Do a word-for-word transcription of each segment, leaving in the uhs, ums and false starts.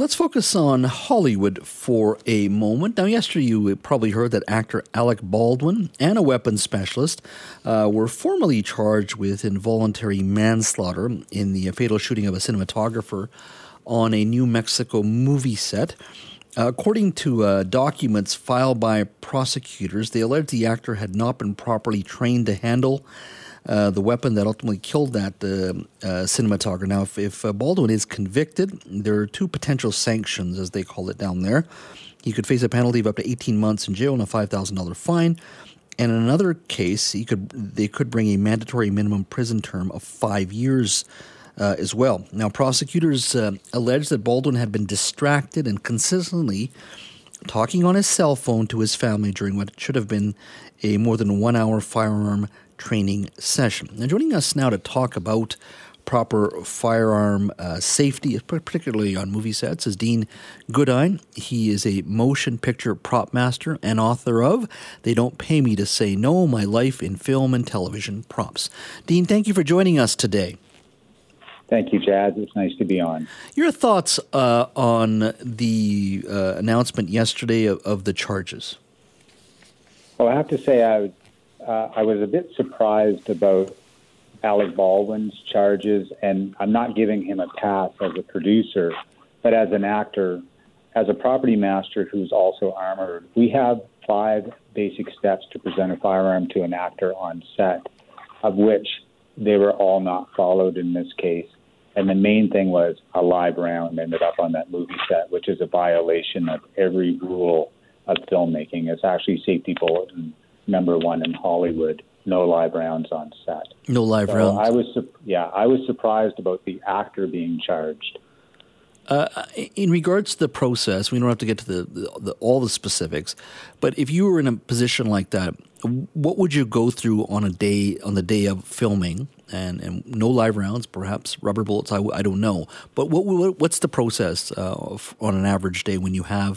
Let's focus on Hollywood for a moment. Now, yesterday you probably heard that actor Alec Baldwin and a weapons specialist uh, were formally charged with involuntary manslaughter in the fatal shooting of a cinematographer on a New Mexico movie set. Uh, according to uh, documents filed by prosecutors, they alleged the actor had not been properly trained to handle Uh, the weapon that ultimately killed that uh, uh, cinematographer. Now, if, if uh, Baldwin is convicted, there are two potential sanctions, as they call it down there. He could face a penalty of up to eighteen months in jail and a five thousand dollars fine. And in another case, he could they could bring a mandatory minimum prison term of five years uh, as well. Now, prosecutors uh, alleged that Baldwin had been distracted and consistently talking on his cell phone to his family during what should have been a more than one-hour firearm training session. Now, joining us now to talk about proper firearm uh, safety, particularly on movie sets, is Dean Goodine. He is a motion picture prop master and author of They Don't Pay Me To Say No: My Life in Film and Television Props. Dean, thank you for joining us today. Thank you, Jazz. It's nice to be on. Your thoughts uh, on the uh, announcement yesterday of, of the charges? Well, I have to say I would Uh, I was a bit surprised about Alec Baldwin's charges, and I'm not giving him a pass as a producer, but as an actor, as a property master who's also armored, we have five basic steps to present a firearm to an actor on set, of which they were all not followed in this case. And the main thing was a live round ended up on that movie set, which is a violation of every rule of filmmaking. It's actually safety bulletin number one in Hollywood: no live rounds on set. No live so rounds. I was, su- yeah, I was surprised about the actor being charged. Uh, in regards to the process, we don't have to get to the, the, the all the specifics, but if you were in a position like that, what would you go through on a day on the day of filming? And, and no live rounds, perhaps rubber bullets. I, I don't know, but what, what what's the process uh, on an average day when you have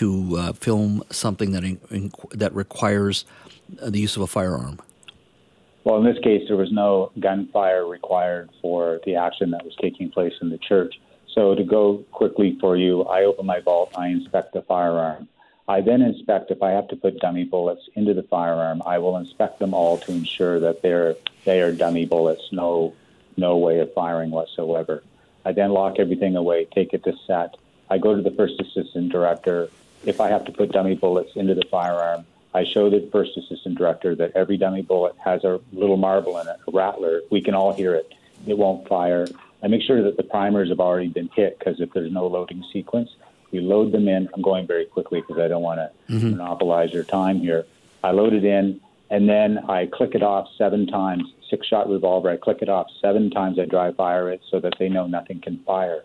to uh, film something that in, in, that requires the use of a firearm? Well, in this case, there was no gunfire required for the action that was taking place in the church. So to go quickly for you, I open my vault, I inspect the firearm. I then inspect, if I have to put dummy bullets into the firearm, I will inspect them all to ensure that they're, they are dummy bullets, no no way of firing whatsoever. I then lock everything away, take it to set. I go to the first assistant director. If I have to put dummy bullets into the firearm, I show the first assistant director that every dummy bullet has a little marble in it, a rattler. We can all hear it. It won't fire. I make sure that the primers have already been hit, because if there's no loading sequence, we load them in. I'm going very quickly because I don't want to mm-hmm. monopolize your time here. I load it in, and then I click it off seven times. Six-shot revolver, I click it off seven times. I dry fire it so that they know nothing can fire.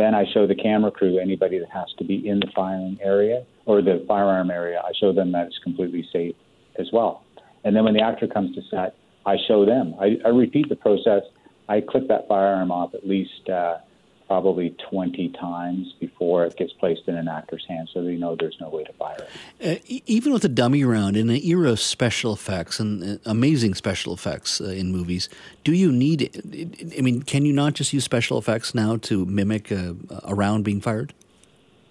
Then I show the camera crew, anybody that has to be in the firing area or the firearm area, I show them that it's completely safe as well. And then when the actor comes to set, I show them. I, I repeat the process. I clip that firearm off at least uh, probably twenty times before it gets placed in an actor's hand, so they know there's no way to fire it. Uh, even with a dummy round, in an era of special effects and uh, amazing special effects uh, in movies, do you need – I mean, can you not just use special effects now to mimic a, a round being fired?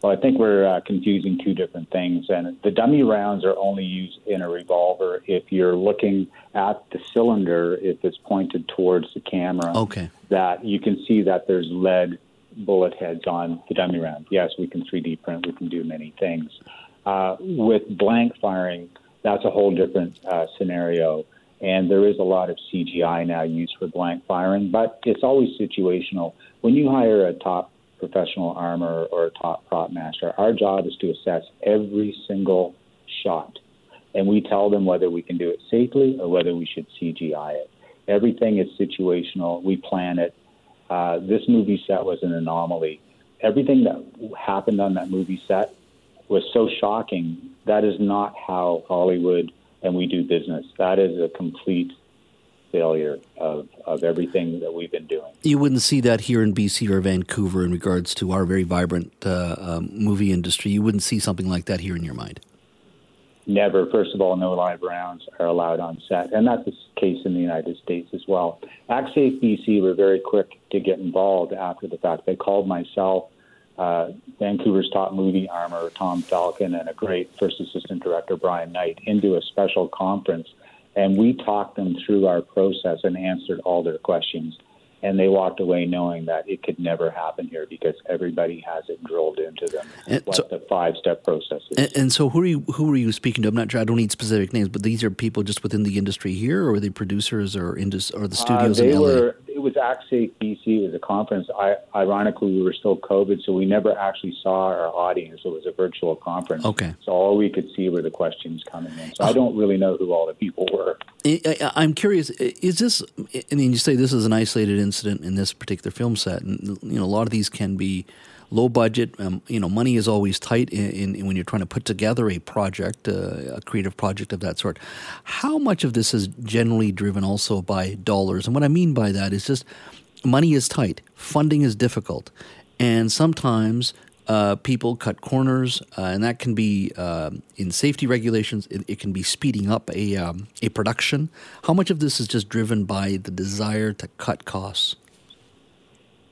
Well, I think we're uh, confusing two different things. And the dummy rounds are only used in a revolver if you're looking at the cylinder, if it's pointed towards the camera, okay, that you can see that there's lead bullet heads on the dummy round. Yes, we can three D print. We can do many things. Uh, with blank firing, that's a whole different uh, scenario. And there is a lot of C G I now used for blank firing, but it's always situational. When you hire a top professional armor or a top prop master, our job is to assess every single shot. And we tell them whether we can do it safely or whether we should C G I it. Everything is situational. We plan it. Uh, this movie set was an anomaly. Everything that happened on that movie set was so shocking. That is not how Hollywood and we do business. That is a complete failure of, of everything that we've been doing. You wouldn't see that here in B C or Vancouver in regards to our very vibrant uh, um, movie industry. You wouldn't see something like that here in your mind. Never. First of all, no live rounds are allowed on set, and that's the case in the United States as well. Act Safe B C were very quick to get involved after the fact. They called myself uh, Vancouver's top movie armor, Tom Falcon, and a great first assistant director, Brian Knight, into a special conference. And we talked them through our process and answered all their questions. And they walked away knowing that it could never happen here because everybody has it drilled into them. And what so, the five-step process is. And, and so who are you, who are you speaking to? I'm not sure. I don't need specific names, but these are people just within the industry here, or are they producers or, indus, or the studios uh, they in L A? Were, it was Act Safe B C. It was a conference. I, ironically, we were still COVID, so we never actually saw our audience. It was a virtual conference. Okay. So all we could see were the questions coming in. So uh, I don't really know who all the people were. I, I, I'm curious, is this – I mean, you say this is an isolated incident in this particular film set, and you know a lot of these can be low budget. Um, you know, money is always tight in, in, in when you're trying to put together a project, uh, a creative project of that sort. How much of this is generally driven also by dollars? And what I mean by that is just money is tight, funding is difficult, and sometimes uh, people cut corners, uh, and that can be uh, in safety regulations. It, it can be speeding up a um, a production. How much of this is just driven by the desire to cut costs?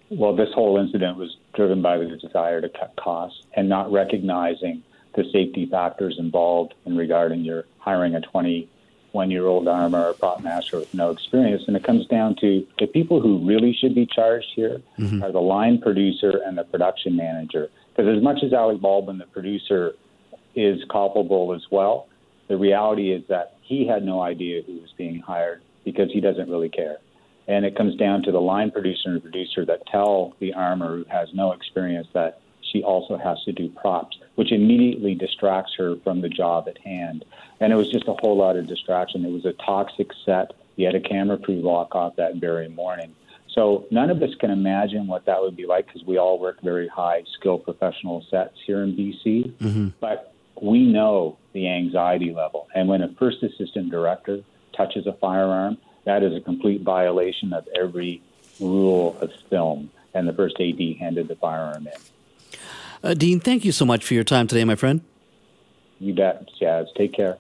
Well, this whole incident was driven by the desire to cut costs and not recognizing the safety factors involved in regarding your hiring a twenty-one-year-old armor or prop master with no experience. And it comes down to the people who really should be charged here mm-hmm. are the line producer and the production manager. Because as much as Alec Baldwin, the producer, is culpable as well, the reality is that he had no idea who was being hired because he doesn't really care. And it comes down to the line producer and producer that tell the armor who has no experience that she also has to do props, which immediately distracts her from the job at hand. And it was just a whole lot of distraction. It was a toxic set. You had a camera crew walk off that very morning. So none of us can imagine what that would be like because we all work very high skilled professional sets here in B C. Mm-hmm. But we know the anxiety level. And when a first assistant director touches a firearm, that is a complete violation of every rule of film, and the first A D handed the firearm in. Uh, Dean, thank you so much for your time today, my friend. You bet, Jazz. Take care.